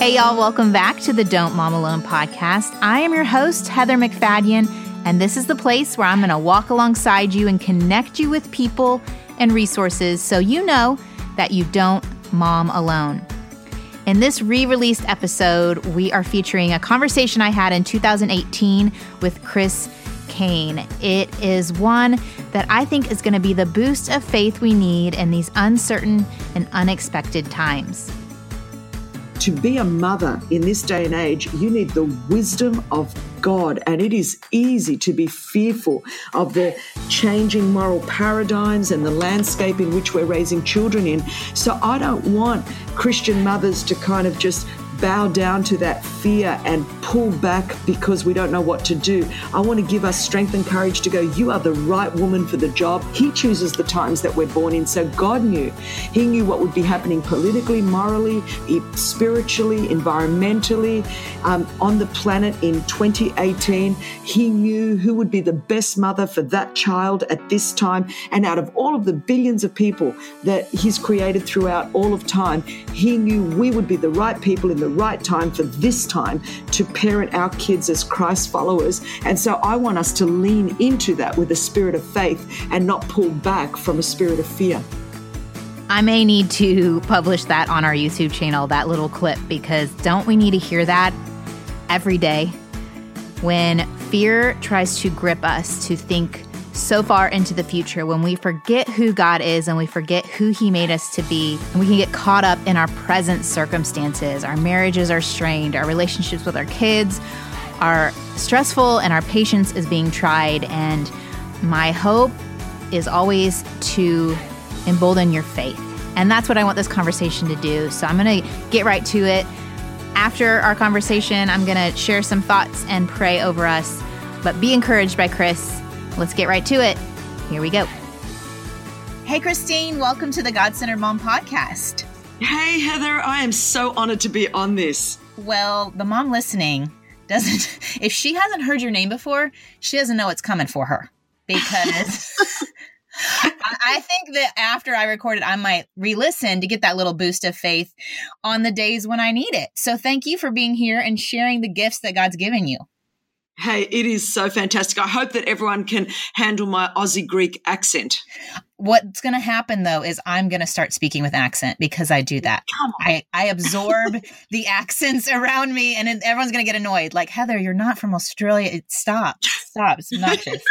Hey, y'all, welcome back to the Don't Mom Alone podcast. I am your host, Heather McFadyen, and this is the place where I'm going to walk alongside you and connect you with people and resources so you know that you don't mom alone. In this re-released episode, we are featuring a conversation I had in 2018 with Christine Caine. It is one that I think is going to be the boost of faith we need in these uncertain and unexpected times. To be a mother in this day and age, you need the wisdom of God, and it is easy to be fearful of the changing moral paradigms and the landscape in which we're raising children in. So I don't want Christian mothers to kind of just bow down to that fear and pull back because we don't know what to do. I want to give us strength and courage to go, you are the right woman for the job. He chooses the times that we're born in. So God knew. He knew what would be happening politically, morally, spiritually, environmentally, on the planet in 2018. He knew who would be the best mother for that child at this time. And out of all of the billions of people that he's created throughout all of time, he knew we would be the right people in the right time for this time to parent our kids as Christ followers. And so I want us to lean into that with a spirit of faith and not pull back from a spirit of fear. I may need to publish that on our YouTube channel, that little clip, because don't we need to hear that every day? When fear tries to grip us to think so far into the future, when we forget who God is and we forget who He made us to be, and we can get caught up in our present circumstances. Our marriages are strained, our relationships with our kids are stressful, and our patience is being tried. And my hope is always to embolden your faith. And that's what I want this conversation to do. So I'm going to get right to it. After our conversation, I'm going to share some thoughts and pray over us, but be encouraged by Chris. Let's get right to it. Here we go. Hey, Christine, welcome to the God-Centered Mom podcast. Hey, Heather, I am so honored to be on this. Well, the mom listening doesn't, if she hasn't heard your name before, she doesn't know what's coming for her, because I think that after I recorded, I might re-listen to get that little boost of faith on the days when I need it. So thank you for being here and sharing the gifts that God's given you. Hey, it is so fantastic. I hope that everyone can handle my Aussie Greek accent. What's going to happen, though, is I'm going to start speaking with accent because I do that. Come on. I absorb the accents around me, and everyone's going to get annoyed. Like, Heather, you're not from Australia. Stop. It's obnoxious.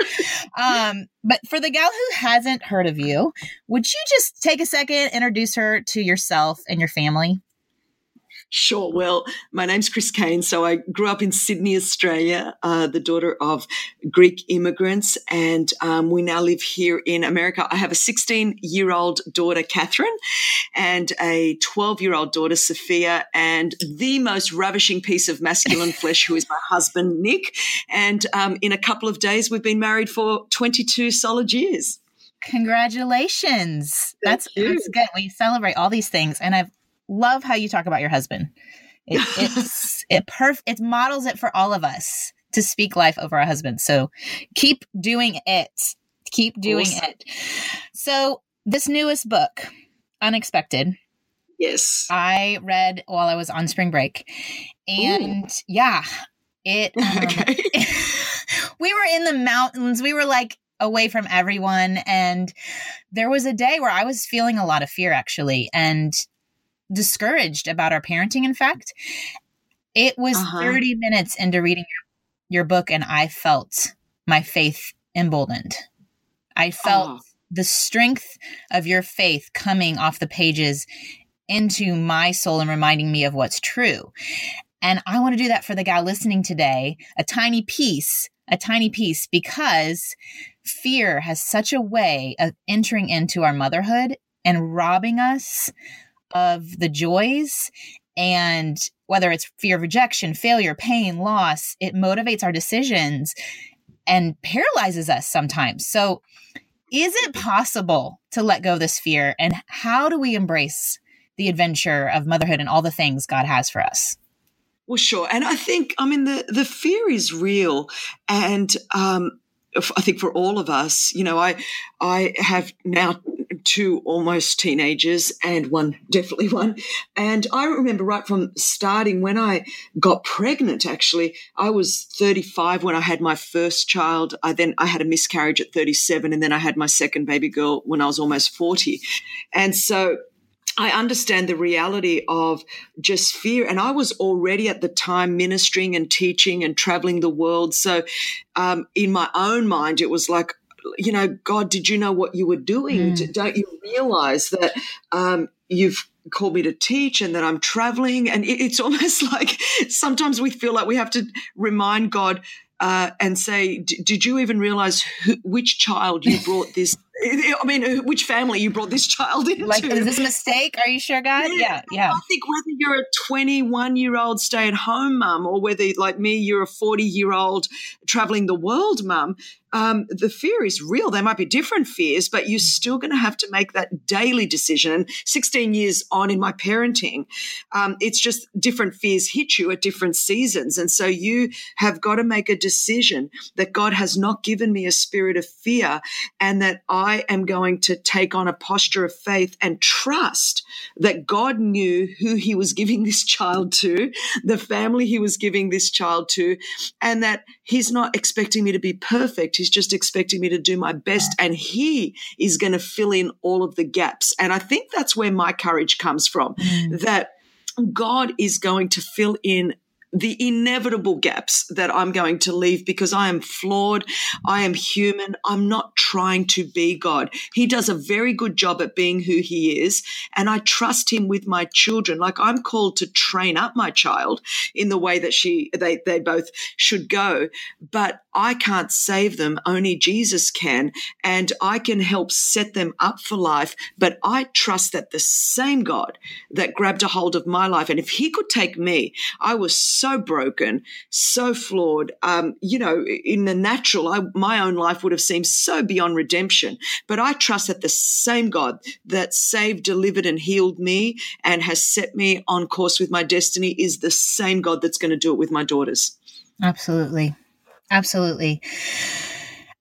But for the gal who hasn't heard of you, would you just take a second, introduce her to yourself and your family? Sure. Well, my name's Chris Caine. So I grew up in Sydney, Australia, the daughter of Greek immigrants, and we now live here in America. I have a 16-year-old daughter, Catherine, and a 12-year-old daughter, Sophia, and the most ravishing piece of masculine flesh, who is my husband, Nick. And in a couple of days, we've been married for 22 solid years. Congratulations. That's good. We celebrate all these things, and I've love how you talk about your husband. It models it for all of us to speak life over our husbands. So keep doing it. Keep doing it. So this newest book, Unexpected. Yes. I read while I was on spring break. And okay. We were in the mountains. We were like away from everyone. And there was a day where I was feeling a lot of fear, actually. And discouraged about our parenting. In fact, it was 30 minutes into reading your book, and I felt my faith emboldened. I felt the strength of your faith coming off the pages into my soul and reminding me of what's true. And I want to do that for the guy listening today, a tiny piece, because fear has such a way of entering into our motherhood and robbing us of the joys, and whether it's fear of rejection, failure, pain, loss, it motivates our decisions and paralyzes us sometimes. So is it possible to let go of this fear, and how do we embrace the adventure of motherhood and all the things God has for us? Well, sure. And I think, the fear is real. And I think for all of us, I have now two almost teenagers and one. And I remember right from starting when I got pregnant, actually, I was 35 when I had my first child. I had a miscarriage at 37, and then I had my second baby girl when I was almost 40. And so I understand the reality of just fear. And I was already at the time ministering and teaching and traveling the world. So in my own mind, it was like, you know, God, did you know what you were doing? Mm. Don't you realize that you've called me to teach and that I'm traveling? And it's almost like sometimes we feel like we have to remind God and say, did you even realize which child you brought this? I mean, which family you brought this child into? Like, is this a mistake? Are you sure, God? Yeah. I think whether you're a 21-year-old stay-at-home mum or whether, like me, you're a 40-year-old traveling the world mum, the fear is real. There might be different fears, but you're still going to have to make that daily decision. And 16 years on in my parenting, it's just different fears hit you at different seasons. And so you have got to make a decision that God has not given me a spirit of fear and that I am going to take on a posture of faith and trust that God knew who he was giving this child to, the family he was giving this child to, and that he's not expecting me to be perfect. He's just expecting me to do my best, and he is going to fill in all of the gaps. And I think that's where my courage comes from, that God is going to fill in the inevitable gaps that I'm going to leave because I am flawed, I am human, I'm not trying to be God. He does a very good job at being who he is, and I trust him with my children. Like, I'm called to train up my child in the way that they both should go, but I can't save them, only Jesus can, and I can help set them up for life, but I trust that the same God that grabbed a hold of my life, and if he could take me, I was so broken, so flawed, in the natural, my own life would have seemed so beyond redemption, but I trust that the same God that saved, delivered, and healed me and has set me on course with my destiny is the same God that's going to do it with my daughters. Absolutely.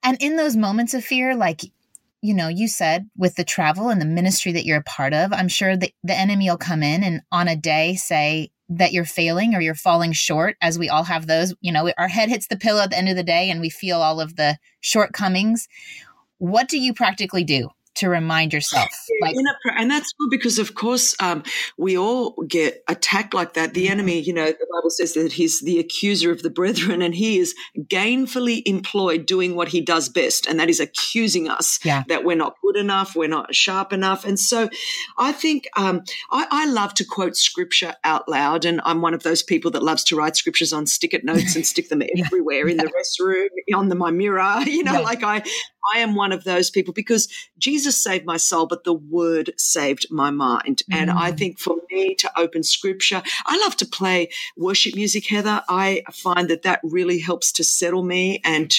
And in those moments of fear, like, you know, you said with the travel and the ministry that you're a part of, I'm sure that the enemy will come in and on a day say that you're failing or you're falling short, as we all have those, you know, our head hits the pillow at the end of the day and we feel all of the shortcomings. What do you practically do to remind yourself? Like, and that's good because, of course, we all get attacked like that. The enemy, you know, the Bible says that he's the accuser of the brethren, and he is gainfully employed doing what he does best, and that is accusing us that we're not good enough, we're not sharp enough. And so I think I love to quote scripture out loud, and I'm one of those people that loves to write scriptures on stick-it notes and stick them everywhere in the restroom, on my mirror, you know, like I am one of those people because Jesus saved my soul, but the word saved my mind. And I think for me to open scripture, I love to play worship music, Heather. I find that really helps to settle me and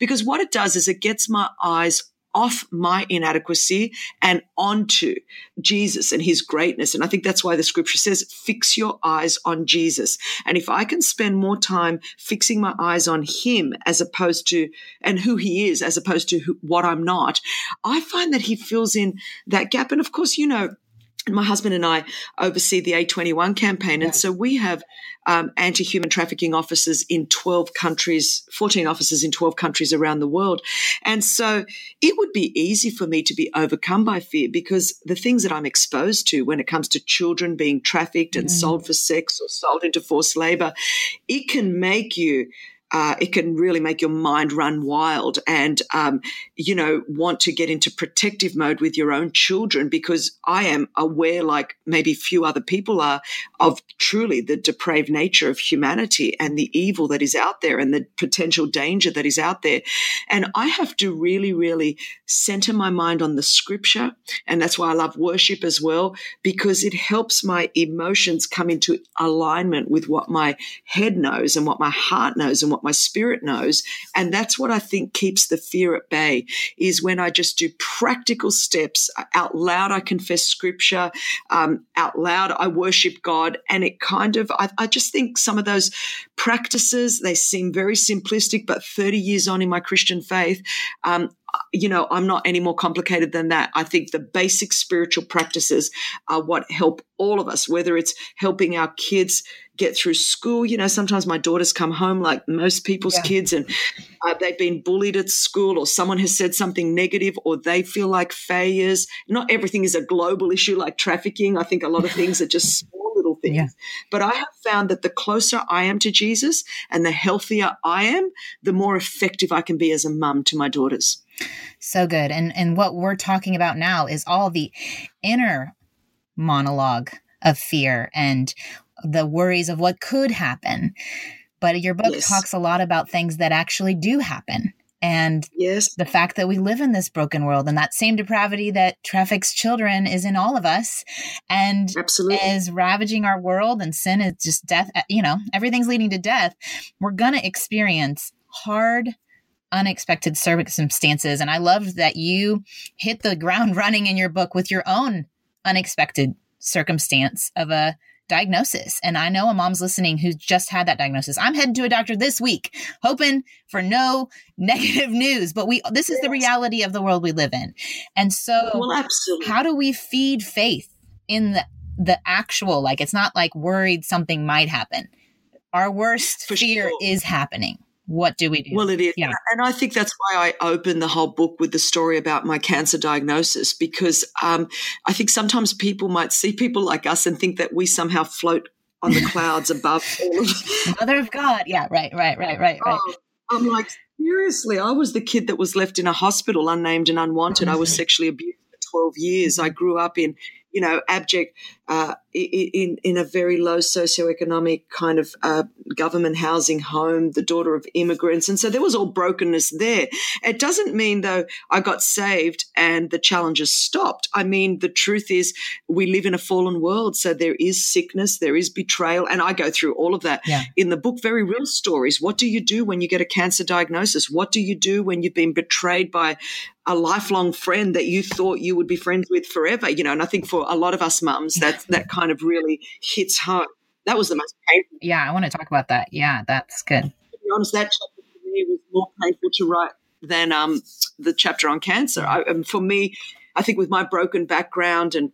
because what it does is it gets my eyes off my inadequacy and onto Jesus and his greatness. And I think that's why the scripture says, fix your eyes on Jesus. And if I can spend more time fixing my eyes on him and who he is, as opposed to what I'm not, I find that he fills in that gap. And of course, you know, my husband and I oversee the A21 campaign. And so we have anti-human trafficking officers in 12 countries, 14 officers in 12 countries around the world. And so it would be easy for me to be overcome by fear because the things that I'm exposed to when it comes to children being trafficked and sold for sex or sold into forced labor, it can really make your mind run wild and, want to get into protective mode with your own children, because I am aware, like maybe few other people are, of truly the depraved nature of humanity and the evil that is out there and the potential danger that is out there. And I have to really, really center my mind on the scripture. And that's why I love worship as well, because it helps my emotions come into alignment with what my head knows and what my heart knows and what my spirit knows. And that's what I think keeps the fear at bay, is when I just do practical steps. Out loud, I confess scripture. Out loud, I worship God. And it kind of, I just think some of those practices, they seem very simplistic, but 30 years on in my Christian faith, you know, I'm not any more complicated than that. I think the basic spiritual practices are what help all of us, whether it's helping our kids get through school. You know, sometimes my daughters come home like most people's kids and they've been bullied at school, or someone has said something negative, or they feel like failures. Not everything is a global issue like trafficking. I think a lot of things are just small little things. Yeah. But I have found that the closer I am to Jesus and the healthier I am, the more effective I can be as a mum to my daughters. So good. And what we're talking about now is all the inner monologue of fear and the worries of what could happen. But your book talks a lot about things that actually do happen. And the fact that we live in this broken world, and that same depravity that traffics children is in all of us and is ravaging our world, and sin is just death. You know, everything's leading to death. We're going to experience hard, unexpected circumstances. And I loved that you hit the ground running in your book with your own unexpected circumstance of a diagnosis. And I know a mom's listening who just had that diagnosis. I'm heading to a doctor this week, hoping for no negative news, but this is the reality of the world we live in. And so how do we feed faith in the actual, like, it's not like worried something might happen. Our worst fear is happening. What do we do? Well, it is. Yeah. And I think that's why I opened the whole book with the story about my cancer diagnosis, because I think sometimes people might see people like us and think that we somehow float on the clouds above all of Mother of God. Yeah, right. I'm like, seriously, I was the kid that was left in a hospital, unnamed and unwanted. I was sexually abused for 12 years. I grew up in, you know, abject, in a very low socioeconomic kind of government housing home, the daughter of immigrants. And so there was all brokenness there. It doesn't mean, though, I got saved and the challenges stopped. I mean, the truth is we live in a fallen world, so there is sickness, there is betrayal, and I go through all of that in the book, very real stories. What do you do when you get a cancer diagnosis? What do you do when you've been betrayed by a lifelong friend that you thought you would be friends with forever? You know, and I think for a lot of us mums, that kind of really hits home. That was the most painful. Yeah, I want to talk about that. Yeah, that's good. To be honest, that chapter for me was more painful to write than the chapter on cancer. For me, I think with my broken background and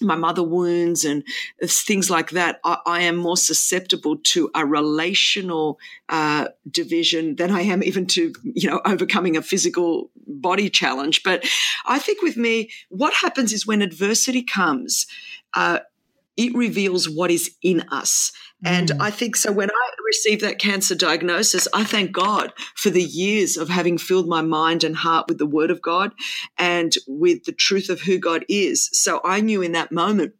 my mother wounds and things like that, I am more susceptible to a relational division than I am even to, you know, overcoming a physical body challenge. But I think with me, what happens is when adversity comes, it reveals what is in us. And I think so when I received that cancer diagnosis, I thank God for the years of having filled my mind and heart with the Word of God and with the truth of who God is. So I knew in that moment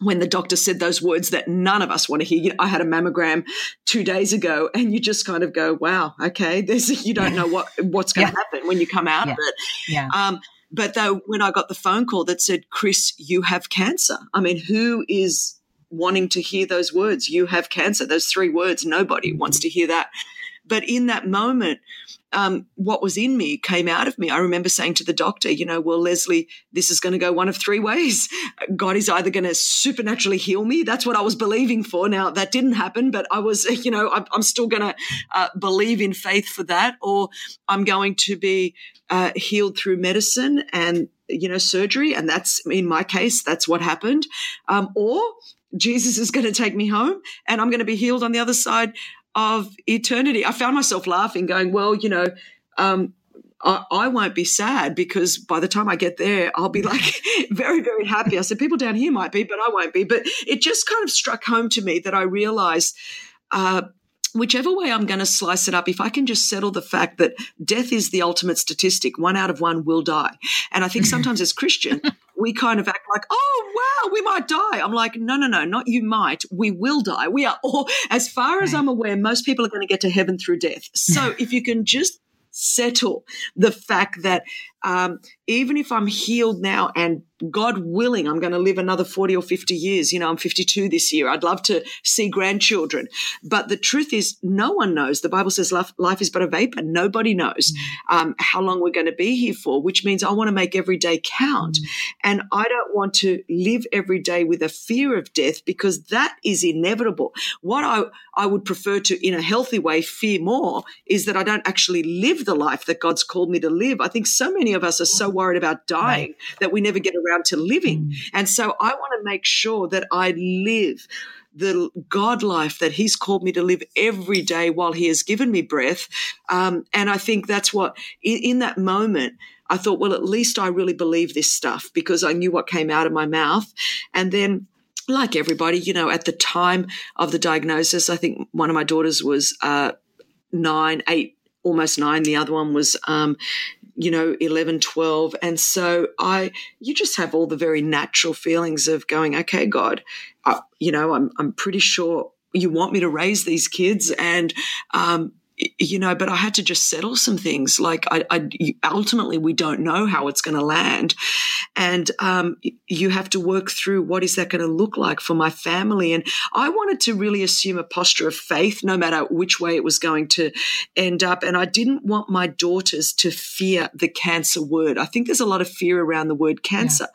when the doctor said those words that none of us want to hear. You know, I had a mammogram 2 days ago, and you just kind of go, wow, okay, you don't know what's going to happen when you come out of it. Yeah. But though when I got the phone call that said, Chris, you have cancer, I mean, who is wanting to hear those words? You have cancer. Those three words, nobody wants to hear that. But in that moment, what was in me came out of me. I remember saying to the doctor, you know, well, Leslie, this is going to go one of three ways. God is either going to supernaturally heal me. That's what I was believing for. Now, that didn't happen, but I was, you know, I'm still going to believe in faith for that, or I'm going to be healed through medicine and, you know, surgery. And that's, in my case, that's what happened. Or Jesus is going to take me home and I'm going to be healed on the other side of eternity. I found myself laughing, going, well, you know, I won't be sad because by the time I get there, I'll be like very, very happy. I said, people down here might be, but I won't be. But it just kind of struck home to me that I realized whichever way I'm going to slice it up, if I can just settle the fact that death is the ultimate statistic, 1 out of 1 will die. And I think sometimes as Christian, we kind of act like, oh, wow, we might die. I'm like, no, not you might. We will die. We are all, as far as I'm aware, most people are going to get to heaven through death. So if you can just settle the fact that even if I'm healed now and God willing, I'm going to live another 40 or 50 years. You know, I'm 52 this year. I'd love to see grandchildren. But the truth is, no one knows. The Bible says life is but a vapor. Nobody knows how long we're going to be here for, which means I want to make every day count. And I don't want to live every day with a fear of death, because that is inevitable. What I would prefer to, in a healthy way, fear more is that I don't actually live the life that God's called me to live. I think so many of us are so worried about dying that we never get around to living. And so I want to make sure that I live the God life that he's called me to live every day while he has given me breath. And I think that's what, in that moment, I thought, well, at least I really believe this stuff, because I knew what came out of my mouth. And then, like everybody, you know, at the time of the diagnosis, I think one of my daughters was 9, 8, almost 9. The other one was, 11, 12. And so you just have all the very natural feelings of going, okay, God, I'm pretty sure you want me to raise these kids. And, but I had to just settle some things. Like ultimately we don't know how it's going to land. And you have to work through what is that going to look like for my family. And I wanted to really assume a posture of faith, no matter which way it was going to end up. And I didn't want my daughters to fear the cancer word. I think there's a lot of fear around the word cancer,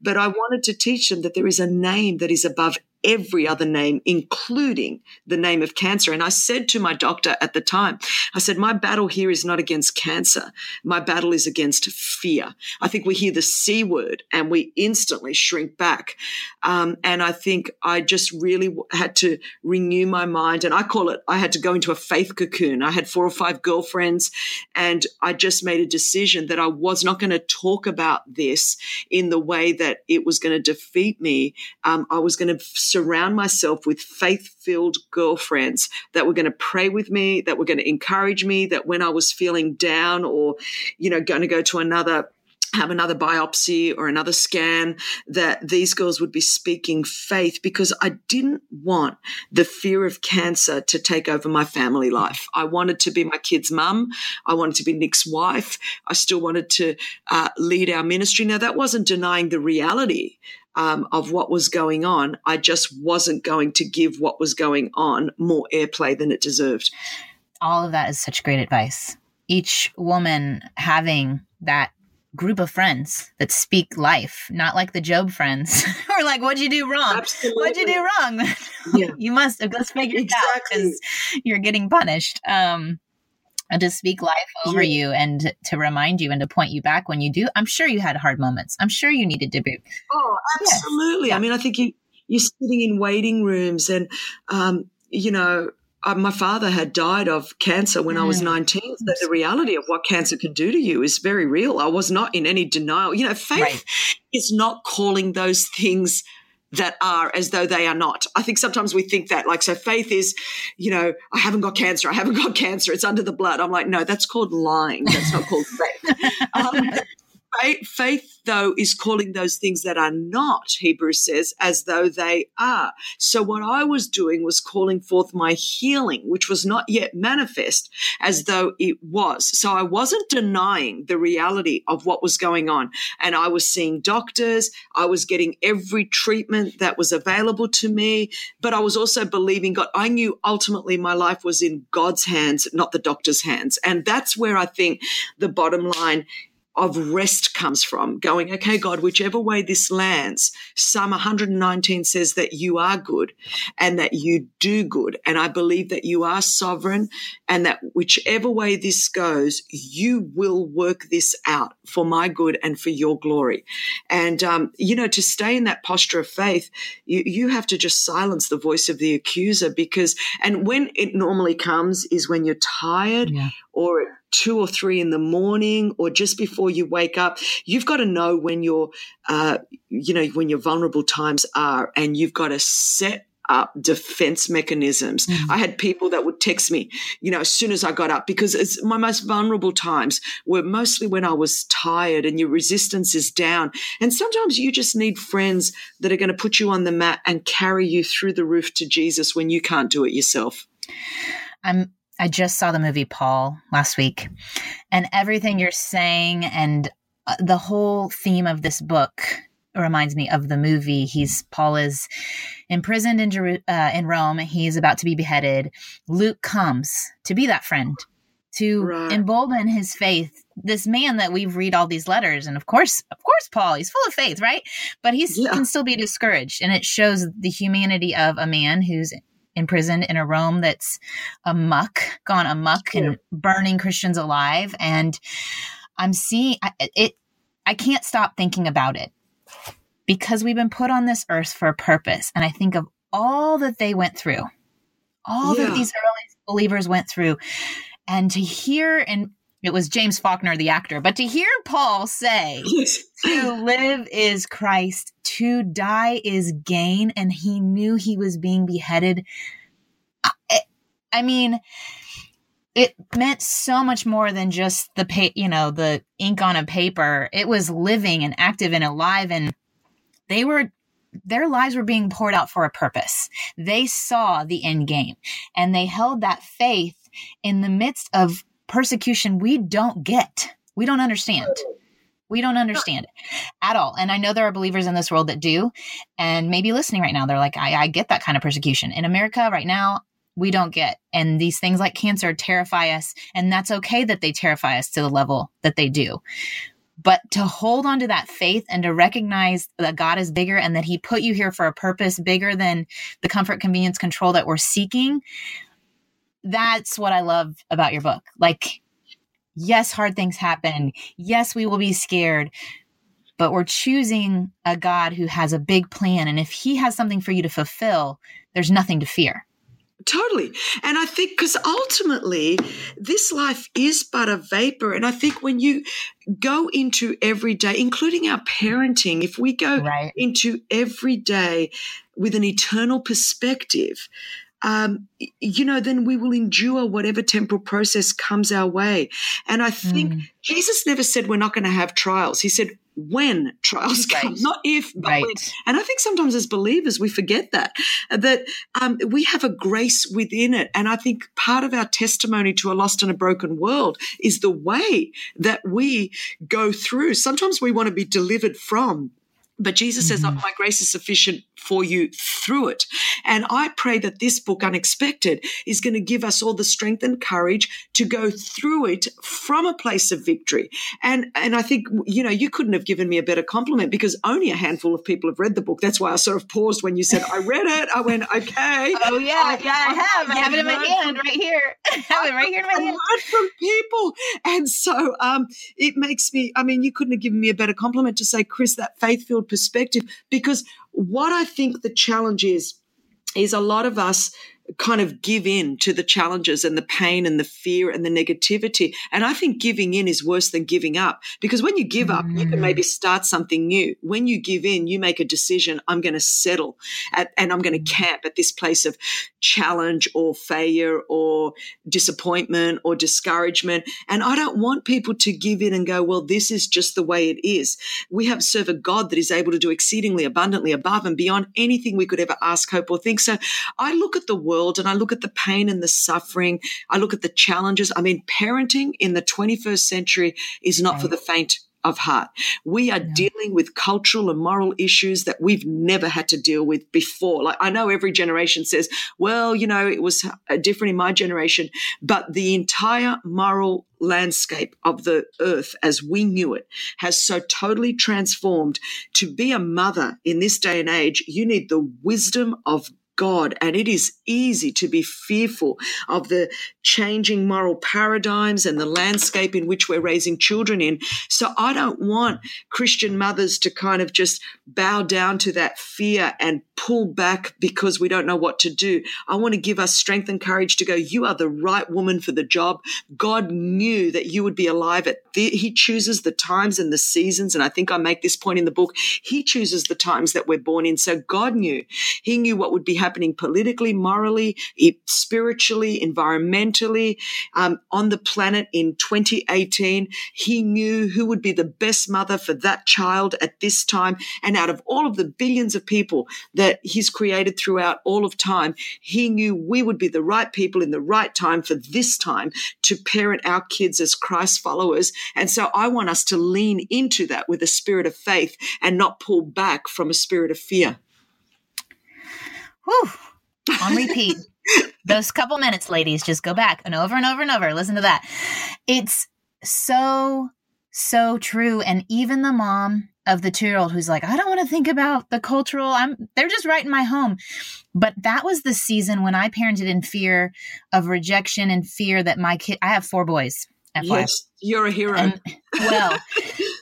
but I wanted to teach them that there is a name that is above every other name, including the name of cancer. And I said to my doctor at the time, I said, my battle here is not against cancer. My battle is against fear. I think we hear the C word and we instantly shrink back. And I think I just really had to renew my mind. And I call it, I had to go into a faith cocoon. I had 4 or 5 girlfriends, and I just made a decision that I was not going to talk about this in the way that it was going to defeat me. I was going to surround myself with faith-filled girlfriends that were going to pray with me, that were going to encourage me, that when I was feeling down or, going to go to have another biopsy or another scan, that these girls would be speaking faith, because I didn't want the fear of cancer to take over my family life. I wanted to be my kid's mum. I wanted to be Nick's wife. I still wanted to lead our ministry. Now, that wasn't denying the reality of what was going on. I just wasn't going to give what was going on more airplay than it deserved. All of that is such great advice. Each woman having that group of friends that speak life, not like the Job friends or like, what'd you do wrong? Absolutely. What'd you do wrong? Yeah. You must have just figured it out because you're getting punished. And to speak life over you and to remind you and to point you back when you do. I'm sure you had hard moments. I'm sure you needed to be. Oh, absolutely. Yes. Yeah. I mean, I think you're sitting in waiting rooms and, my father had died of cancer when I was 19. So the reality of what cancer can do to you is very real. I was not in any denial. Faith is not calling those things that are as though they are not. I think sometimes we think that, like, so faith is, I haven't got cancer. It's under the blood. I'm like, no, that's called lying. That's not called faith. Faith, though, is calling those things that are not, Hebrews says, as though they are. So what I was doing was calling forth my healing, which was not yet manifest, as though it was. So I wasn't denying the reality of what was going on. And I was seeing doctors. I was getting every treatment that was available to me. But I was also believing God. I knew ultimately my life was in God's hands, not the doctor's hands. And that's where I think the bottom line of rest comes from, going, okay, God, whichever way this lands, Psalm 119 says that you are good and that you do good. And I believe that you are sovereign and that whichever way this goes, you will work this out for my good and for your glory. And, to stay in that posture of faith, you have to just silence the voice of the accuser, and when it normally comes is when you're tired or at 2 or 3 in the morning, or just before you wake up. You've got to know when your vulnerable times are, and you've got to set up defense mechanisms. Mm-hmm. I had people that would text me, as soon as I got up, because it's my most vulnerable times were mostly when I was tired and your resistance is down. And sometimes you just need friends that are going to put you on the mat and carry you through the roof to Jesus when you can't do it yourself. I just saw the movie Paul last week, and everything you're saying and the whole theme of this book reminds me of the movie. Paul is imprisoned in Rome. He's about to be beheaded. Luke comes to be that friend, to embolden his faith. This man that we read all these letters, and of course, Paul, he's full of faith, right? But he can still be discouraged. And it shows the humanity of a man who's imprisoned in a Rome that's gone amok and burning Christians alive. And I'm seeing it. I can't stop thinking about it, because we've been put on this earth for a purpose. And I think of all that they went through, all that these early believers went through, and to hear, and it was James Faulkner, the actor, but to hear Paul say, to live is Christ, to die is gain. And he knew he was being beheaded. I mean, it meant so much more than just the ink on a paper. It was living and active and alive, and their lives were being poured out for a purpose. They saw the end game, and they held that faith in the midst of persecution we don't get. We don't understand. We don't understand it at all. And I know there are believers in this world that do, and maybe listening right now, they're like, I get that kind of persecution. In America right now, we don't get. And these things like cancer terrify us. And that's okay that they terrify us to the level that they do. But to hold on to that faith and to recognize that God is bigger and that he put you here for a purpose bigger than the comfort, convenience, control that we're seeking. That's what I love about your book. Like, yes, hard things happen. Yes, we will be scared, but we're choosing a God who has a big plan. And if he has something for you to fulfill, there's nothing to fear. Totally. And I think because ultimately this life is but a vapor. And I think when you go into every day, including our parenting, if we go into every day with an eternal perspective, then we will endure whatever temporal process comes our way. And I think Jesus never said we're not going to have trials. He said, when trials come, not if, but when. And I think sometimes as believers we forget that we have a grace within it. And I think part of our testimony to a lost and a broken world is the way that we go through. Sometimes we want to be delivered from, but Jesus says, my grace is sufficient for you through it. And I pray that this book, Unexpected, is going to give us all the strength and courage to go through it from a place of victory. And I think, you couldn't have given me a better compliment, because only a handful of people have read the book. That's why I sort of paused when you said, I read it. I went, okay. Oh, yeah, I have. I have it in my hand right here. I have it right here in my hand. I learned from people. And so it makes me, you couldn't have given me a better compliment to say, Chris, that faith-filled perspective, because what I think the challenge is a lot of us kind of give in to the challenges and the pain and the fear and the negativity. And I think giving in is worse than giving up, because when you give up, you can maybe start something new. When you give in, you make a decision, I'm going to settle and I'm going to camp at this place of challenge or failure or disappointment or discouragement. And I don't want people to give in and go, well, this is just the way it is. We have served a God that is able to do exceedingly abundantly above and beyond anything we could ever ask, hope, or think. So I look at the world and I look at the pain and the suffering. I look at the challenges. Parenting in the 21st century is not for the faint of heart. We are dealing with cultural and moral issues that we've never had to deal with before. Like, I know every generation says, well, it was different in my generation, but the entire moral landscape of the earth as we knew it has so totally transformed. To be a mother in this day and age, you need the wisdom of God, and it is easy to be fearful of the changing moral paradigms and the landscape in which we're raising children in. So I don't want Christian mothers to kind of just bow down to that fear and pull back because we don't know what to do. I want to give us strength and courage to go, you are the right woman for the job. God knew that you would be alive. He chooses the times and the seasons, and I think I make this point in the book. He chooses the times that we're born in. So God knew. He knew what would be happening happening politically, morally, spiritually, environmentally, on the planet in 2018. He knew who would be the best mother for that child at this time. And out of all of the billions of people that he's created throughout all of time, he knew we would be the right people in the right time for this time to parent our kids as Christ followers. And so I want us to lean into that with a spirit of faith and not pull back from a spirit of fear. Whew. On repeat. Those couple minutes, ladies, just go back and over and over and over. Listen to that. It's so, so true. And even the mom of the 2-year-old who's like, I don't want to think about the cultural, they're just right in my home. But that was the season when I parented in fear of rejection and fear that my kid, I have 4 boys. Yes, you're a hero.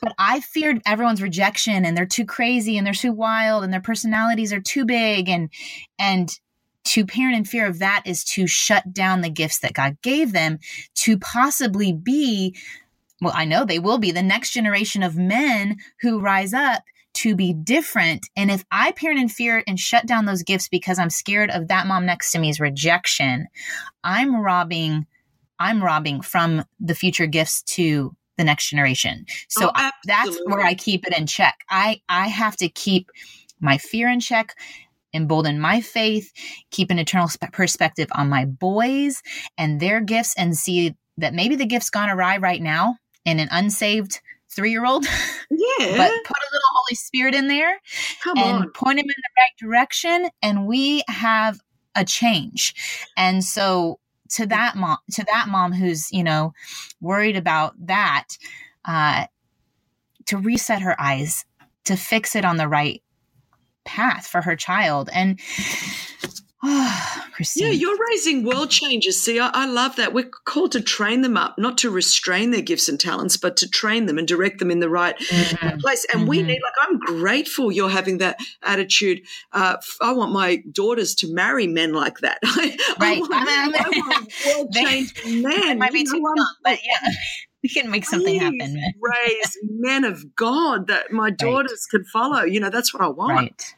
But I feared everyone's rejection and they're too crazy and they're too wild and their personalities are too big. And to parent in fear of that is to shut down the gifts that God gave them to possibly be, well, I know they will be the next generation of men who rise up to be different. And if I parent in fear and shut down those gifts because I'm scared of that mom next to me's rejection, I'm robbing from the future gifts to the next generation. So that's where I keep it in check. I have to keep my fear in check, embolden my faith, keep an eternal perspective on my boys and their gifts, and see that maybe the gift's gone awry right now in an unsaved 3-year-old, but put a little Holy Spirit in there and point him in the right direction. And we have a change. And so to that mom who's, worried about that, to reset her eyes, to fix it on the right path for her child. And Christine. Yeah, you're raising world changers. See, I love that. We're called to train them up, not to restrain their gifts and talents, but to train them and direct them in the right place. And we need, I'm grateful you're having that attitude. I want my daughters to marry men like that. I want world changing men. Might be too long, but yeah. You can make something happen. Raise men of God that my daughters could follow. That's what I want.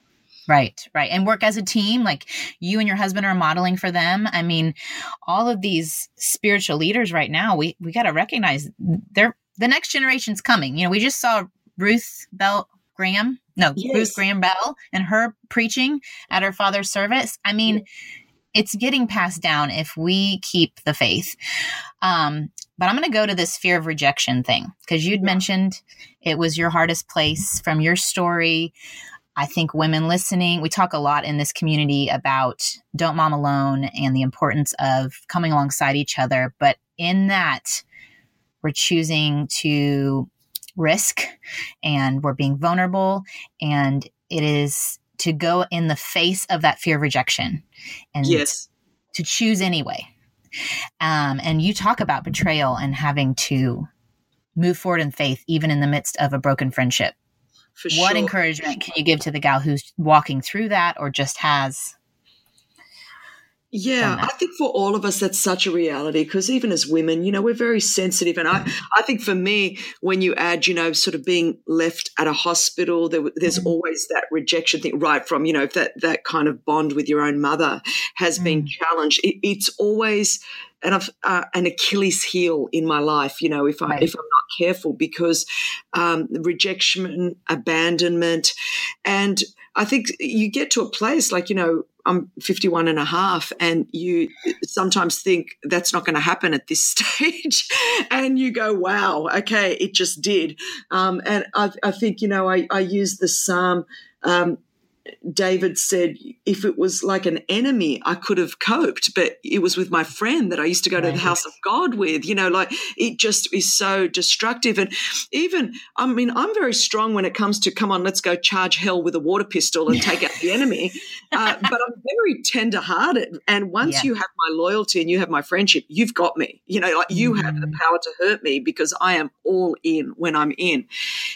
Right. And work as a team, like you and your husband are modeling for them. I mean, all of these spiritual leaders right now, we got to recognize the next generation's coming. We just saw Ruth Graham Bell and her preaching at her father's service. I mean, it's getting passed down if we keep the faith. But I'm going to go to this fear of rejection thing, because you'd mentioned it was your hardest place from your story. I think women listening, we talk a lot in this community about Don't Mom Alone and the importance of coming alongside each other. But in that, we're choosing to risk and we're being vulnerable. And it is to go in the face of that fear of rejection and to choose anyway. And you talk about betrayal and having to move forward in faith, even in the midst of a broken friendship. What encouragement can you give to the gal who's walking through that or just has? Yeah, I think for all of us, that's such a reality, because even as women, we're very sensitive. And I think for me, when you add, sort of being left at a hospital, there's always that rejection thing right from, if that kind of bond with your own mother has been challenged, it's always an Achilles heel in my life, if I'm not careful, because rejection, abandonment. And I think you get to a place like, I'm 51 and a half, and you sometimes think that's not going to happen at this stage. And you go, wow, okay, it just did. And I think, I use the Psalm, David said, if it was like an enemy, I could have coped, but it was with my friend that I used to go to the house of God with, it just is so destructive. And even, I'm very strong when it comes to, come on, let's go charge hell with a water pistol and take out the enemy. But I'm very tender-hearted. And once you have my loyalty and you have my friendship, you've got me, you have the power to hurt me, because I am all in when I'm in.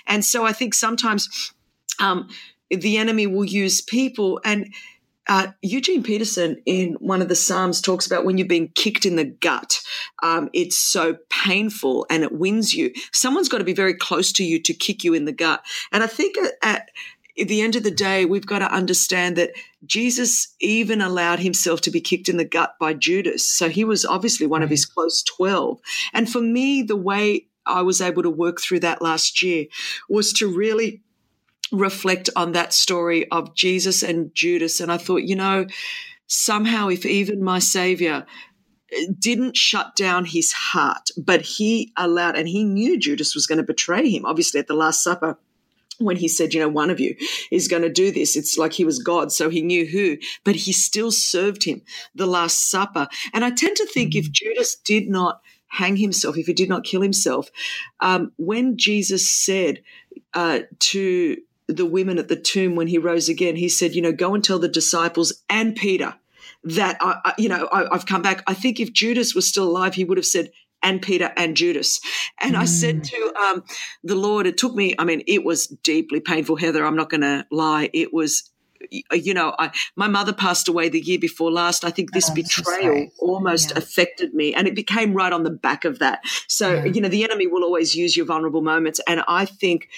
And so I think sometimes, the enemy will use people. And Eugene Peterson in one of the Psalms talks about when you're being kicked in the gut, it's so painful and it wins you. Someone's got to be very close to you to kick you in the gut. And I think at the end of the day, we've got to understand that Jesus even allowed himself to be kicked in the gut by Judas. So he was obviously one of his close 12. And for me, the way I was able to work through that last year was to really reflect on that story of Jesus and Judas. And I thought, you know, somehow if even my Savior didn't shut down his heart, but he allowed, and he knew Judas was going to betray him, obviously at the Last Supper, when he said, you know, one of you is going to do this. It's like he was God, so he knew who, but he still served him the Last Supper. And I tend to think if Judas did not hang himself, if he did not kill himself, when Jesus said to the women at the tomb when he rose again, he said, you know, go and tell the disciples and Peter that, I've come back. I think if Judas was still alive, he would have said, and Peter and Judas. And I said to the Lord, it took me, I mean, it was deeply painful, Heather, I'm not going to lie. It was, you know, my mother passed away the year before last. I think this betrayal almost affected me, and it became right on the back of that. So, you know, the enemy will always use your vulnerable moments. And I think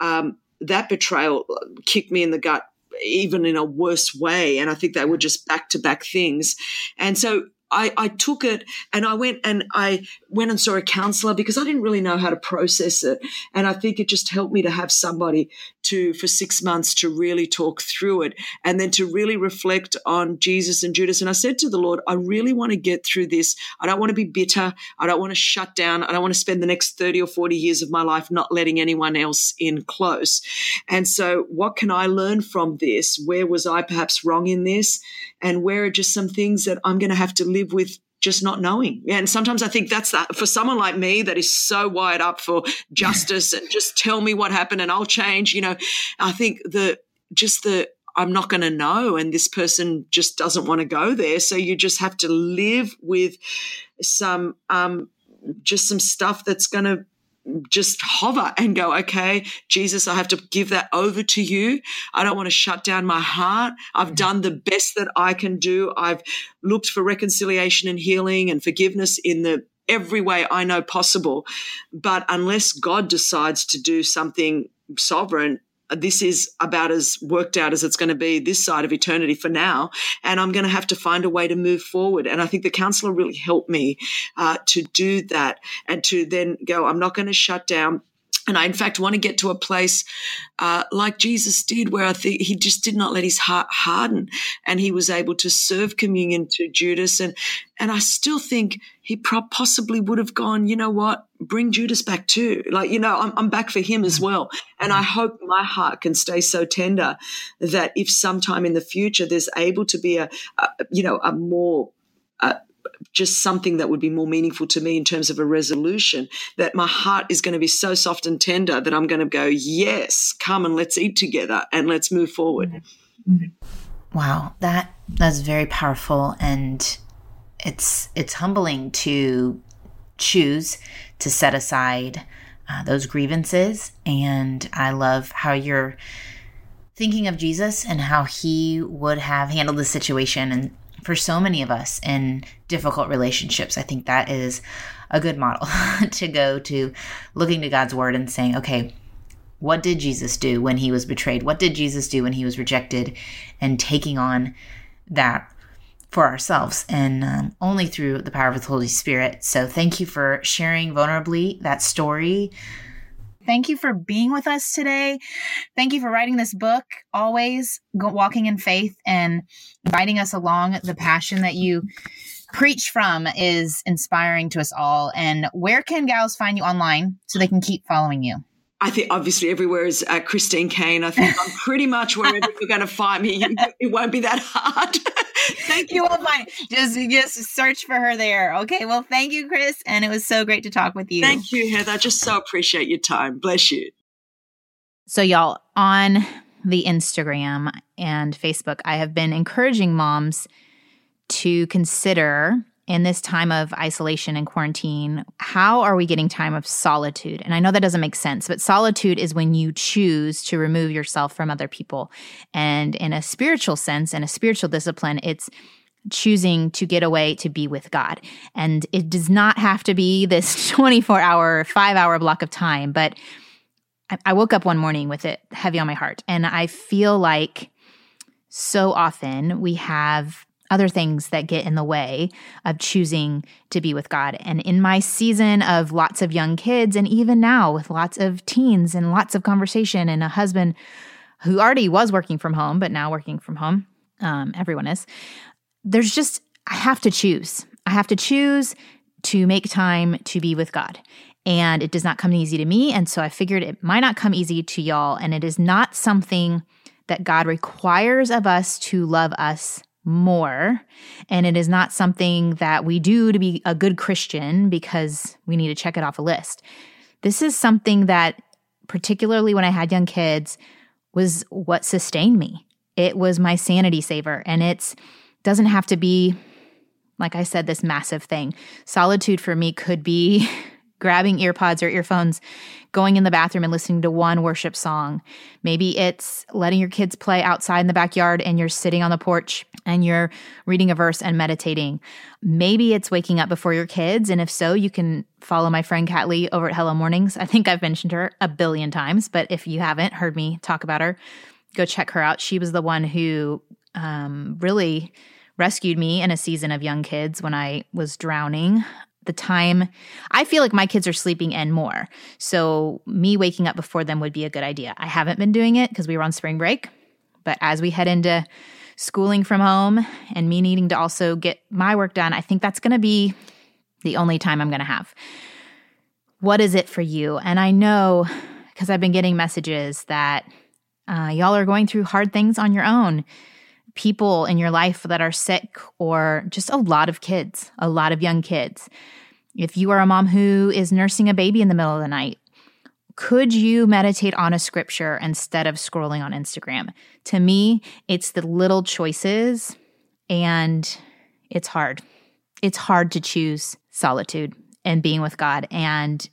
that betrayal kicked me in the gut even in a worse way. And I think they were just back-to-back things. And so I took it and I went and saw a counselor because I didn't really know how to process it. And I think it just helped me to have somebody for 6 months to really talk through it and then to really reflect on Jesus and Judas. And I said to the Lord, I really want to get through this. I don't want to be bitter. I don't want to shut down. I don't want to spend the next 30 or 40 years of my life not letting anyone else in close. And so what can I learn from this? Where was I perhaps wrong in this? And where are just some things that I'm going to have to live with just not knowing? And sometimes I think that's that for someone like me that is so wired up for justice and just tell me what happened and I'll change. You know, I think I'm not going to know, and this person just doesn't want to go there. So you just have to live with some just some stuff that's going to just hover and go, okay, Jesus, I have to give that over to you. I don't want to shut down my heart. I've done the best that I can do. I've looked for reconciliation and healing and forgiveness in every way I know possible. But unless God decides to do something sovereign, this is about as worked out as it's going to be this side of eternity for now, and I'm going to have to find a way to move forward. And I think the counselor really helped me to do that and to then go, I'm not going to shut down. And I, in fact, want to get to a place like Jesus did, where I think he just did not let his heart harden and he was able to serve communion to Judas. And I still think he possibly would have gone, you know what, bring Judas back too. Like, you know, I'm back for him as well. And I hope my heart can stay so tender that if sometime in the future there's able to be a more just something that would be more meaningful to me in terms of a resolution, that my heart is going to be so soft and tender that I'm going to go, yes, come and let's eat together and let's move forward. Wow. That's very powerful. And it's humbling to choose to set aside those grievances. And I love how you're thinking of Jesus and how he would have handled the situation, and for so many of us in difficult relationships, I think that is a good model to go to, looking to God's word and saying, okay, what did Jesus do when he was betrayed? What did Jesus do when he was rejected? And taking on that for ourselves, and only through the power of the Holy Spirit. So thank you for sharing vulnerably that story. Thank you for being with us today. Thank you for writing this book, always walking in faith and inviting us along. The passion that you preach from is inspiring to us all. And where can gals find you online so they can keep following you? I think obviously everywhere is Christine Caine. I think I'm pretty much wherever you're going to find me. It won't be that hard. Thank you. You will find it. Just search for her there. Okay. Well, thank you, Chris. And it was so great to talk with you. Thank you, Heather. I just so appreciate your time. Bless you. So y'all, on the Instagram and Facebook, I have been encouraging moms to consider in this time of isolation and quarantine, how are we getting time of solitude? And I know that doesn't make sense, but solitude is when you choose to remove yourself from other people. And in a spiritual sense, in a spiritual discipline, it's choosing to get away to be with God. And it does not have to be this 24-hour, 5-hour block of time, but I woke up one morning with it heavy on my heart, and I feel like so often we have other things that get in the way of choosing to be with God. And in my season of lots of young kids, and even now with lots of teens and lots of conversation and a husband who already was working from home, but now working from home, everyone is, there's just, I have to choose. I have to choose to make time to be with God. And it does not come easy to me. And so I figured it might not come easy to y'all. And it is not something that God requires of us to love us more. And it is not something that we do to be a good Christian because we need to check it off a list. This is something that, particularly when I had young kids, was what sustained me. It was my sanity saver. And it doesn't have to be, like I said, this massive thing. Solitude for me could be grabbing earpods or earphones, going in the bathroom and listening to one worship song. Maybe it's letting your kids play outside in the backyard and you're sitting on the porch and you're reading a verse and meditating. Maybe it's waking up before your kids. And if so, you can follow my friend Kat Lee over at Hello Mornings. I think I've mentioned her a billion times, but if you haven't heard me talk about her, go check her out. She was the one who really rescued me in a season of young kids when I was drowning. The time I feel like my kids are sleeping in more. So me waking up before them would be a good idea. I haven't been doing it because we were on spring break, but as we head into schooling from home and me needing to also get my work done, I think that's going to be the only time I'm going to have. What is it for you? And I know because I've been getting messages that y'all are going through hard things on your own. People in your life that are sick, or just a lot of kids, a lot of young kids. If you are a mom who is nursing a baby in the middle of the night, could you meditate on a scripture instead of scrolling on Instagram? To me, it's the little choices, and it's hard. It's hard to choose solitude and being with God. And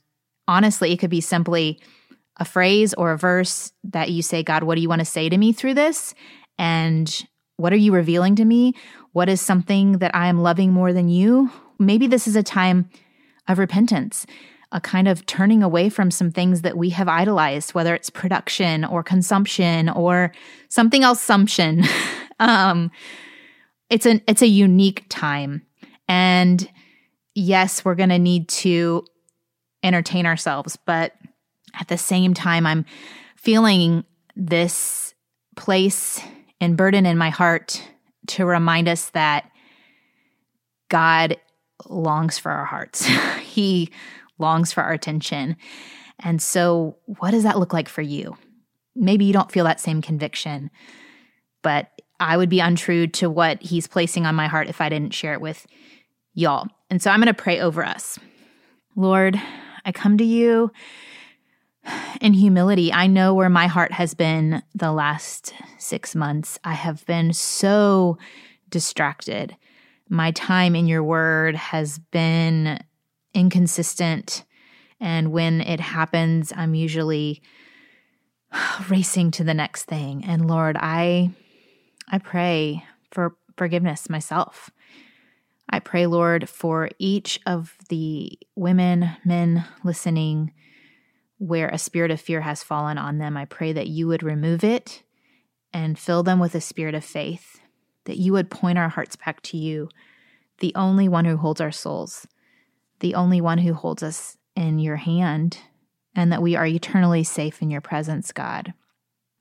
honestly, it could be simply a phrase or a verse that you say, God, what do you want to say to me through this? And what are you revealing to me? What is something that I am loving more than you? Maybe this is a time of repentance, a kind of turning away from some things that we have idolized, whether it's production or consumption or something else-sumption. It's a unique time. And yes, we're going to need to entertain ourselves, but at the same time, I'm feeling this place and burden in my heart to remind us that God longs for our hearts. He longs for our attention. And so what does that look like for you? Maybe you don't feel that same conviction, but I would be untrue to what he's placing on my heart if I didn't share it with y'all. And so I'm going to pray over us. Lord, I come to you in humility. I know where my heart has been the last 6 months. I have been so distracted. My time in your word has been inconsistent. And when it happens, I'm usually racing to the next thing. And Lord, I pray for forgiveness myself. I pray, Lord, for each of the women, men listening, where a spirit of fear has fallen on them. I pray that you would remove it and fill them with a spirit of faith, that you would point our hearts back to you, the only one who holds our souls, the only one who holds us in your hand, and that we are eternally safe in your presence, God.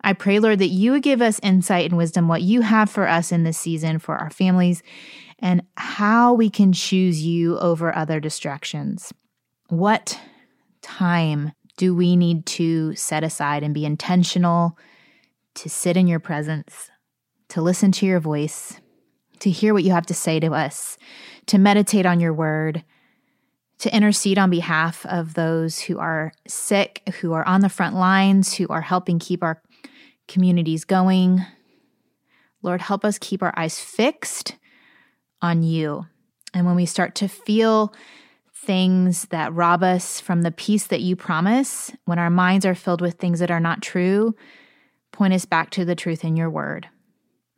I pray, Lord, that you would give us insight and wisdom, what you have for us in this season, for our families, and how we can choose you over other distractions. What time do we need to set aside and be intentional to sit in your presence, to listen to your voice, to hear what you have to say to us, to meditate on your word, to intercede on behalf of those who are sick, who are on the front lines, who are helping keep our communities going. Lord, help us keep our eyes fixed on you. And when we start to feel things that rob us from the peace that you promise, when our minds are filled with things that are not true, point us back to the truth in your word.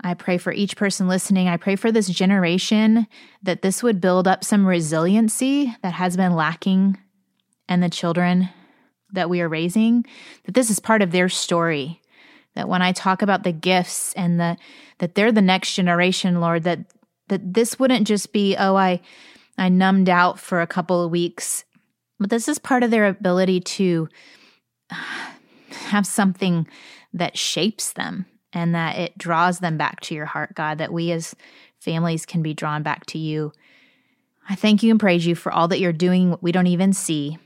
I pray for each person listening. I pray for this generation that this would build up some resiliency that has been lacking in the children that we are raising, that this is part of their story. That when I talk about the gifts and that they're the next generation, Lord, that this wouldn't just be, oh, I numbed out for a couple of weeks, but this is part of their ability to have something that shapes them and that it draws them back to your heart, God, that we as families can be drawn back to you. I thank you and praise you for all that you're doing, what we don't even see.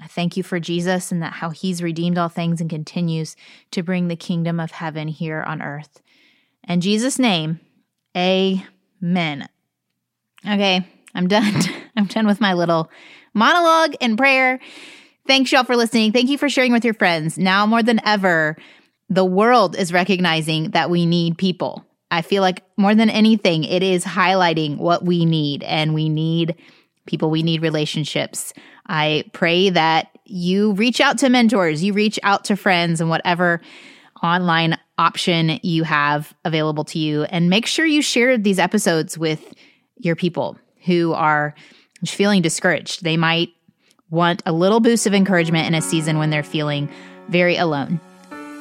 I thank you for Jesus and that how he's redeemed all things and continues to bring the kingdom of heaven here on earth. In Jesus' name, amen. Okay, I'm done. I'm done with my little monologue and prayer. Thanks, y'all, for listening. Thank you for sharing with your friends. Now more than ever, the world is recognizing that we need people. I feel like more than anything, it is highlighting what we need, and we need people, we need relationships. I pray that you reach out to mentors, you reach out to friends, and whatever online option you have available to you. And make sure you share these episodes with your people who are feeling discouraged. They might want a little boost of encouragement in a season when they're feeling very alone.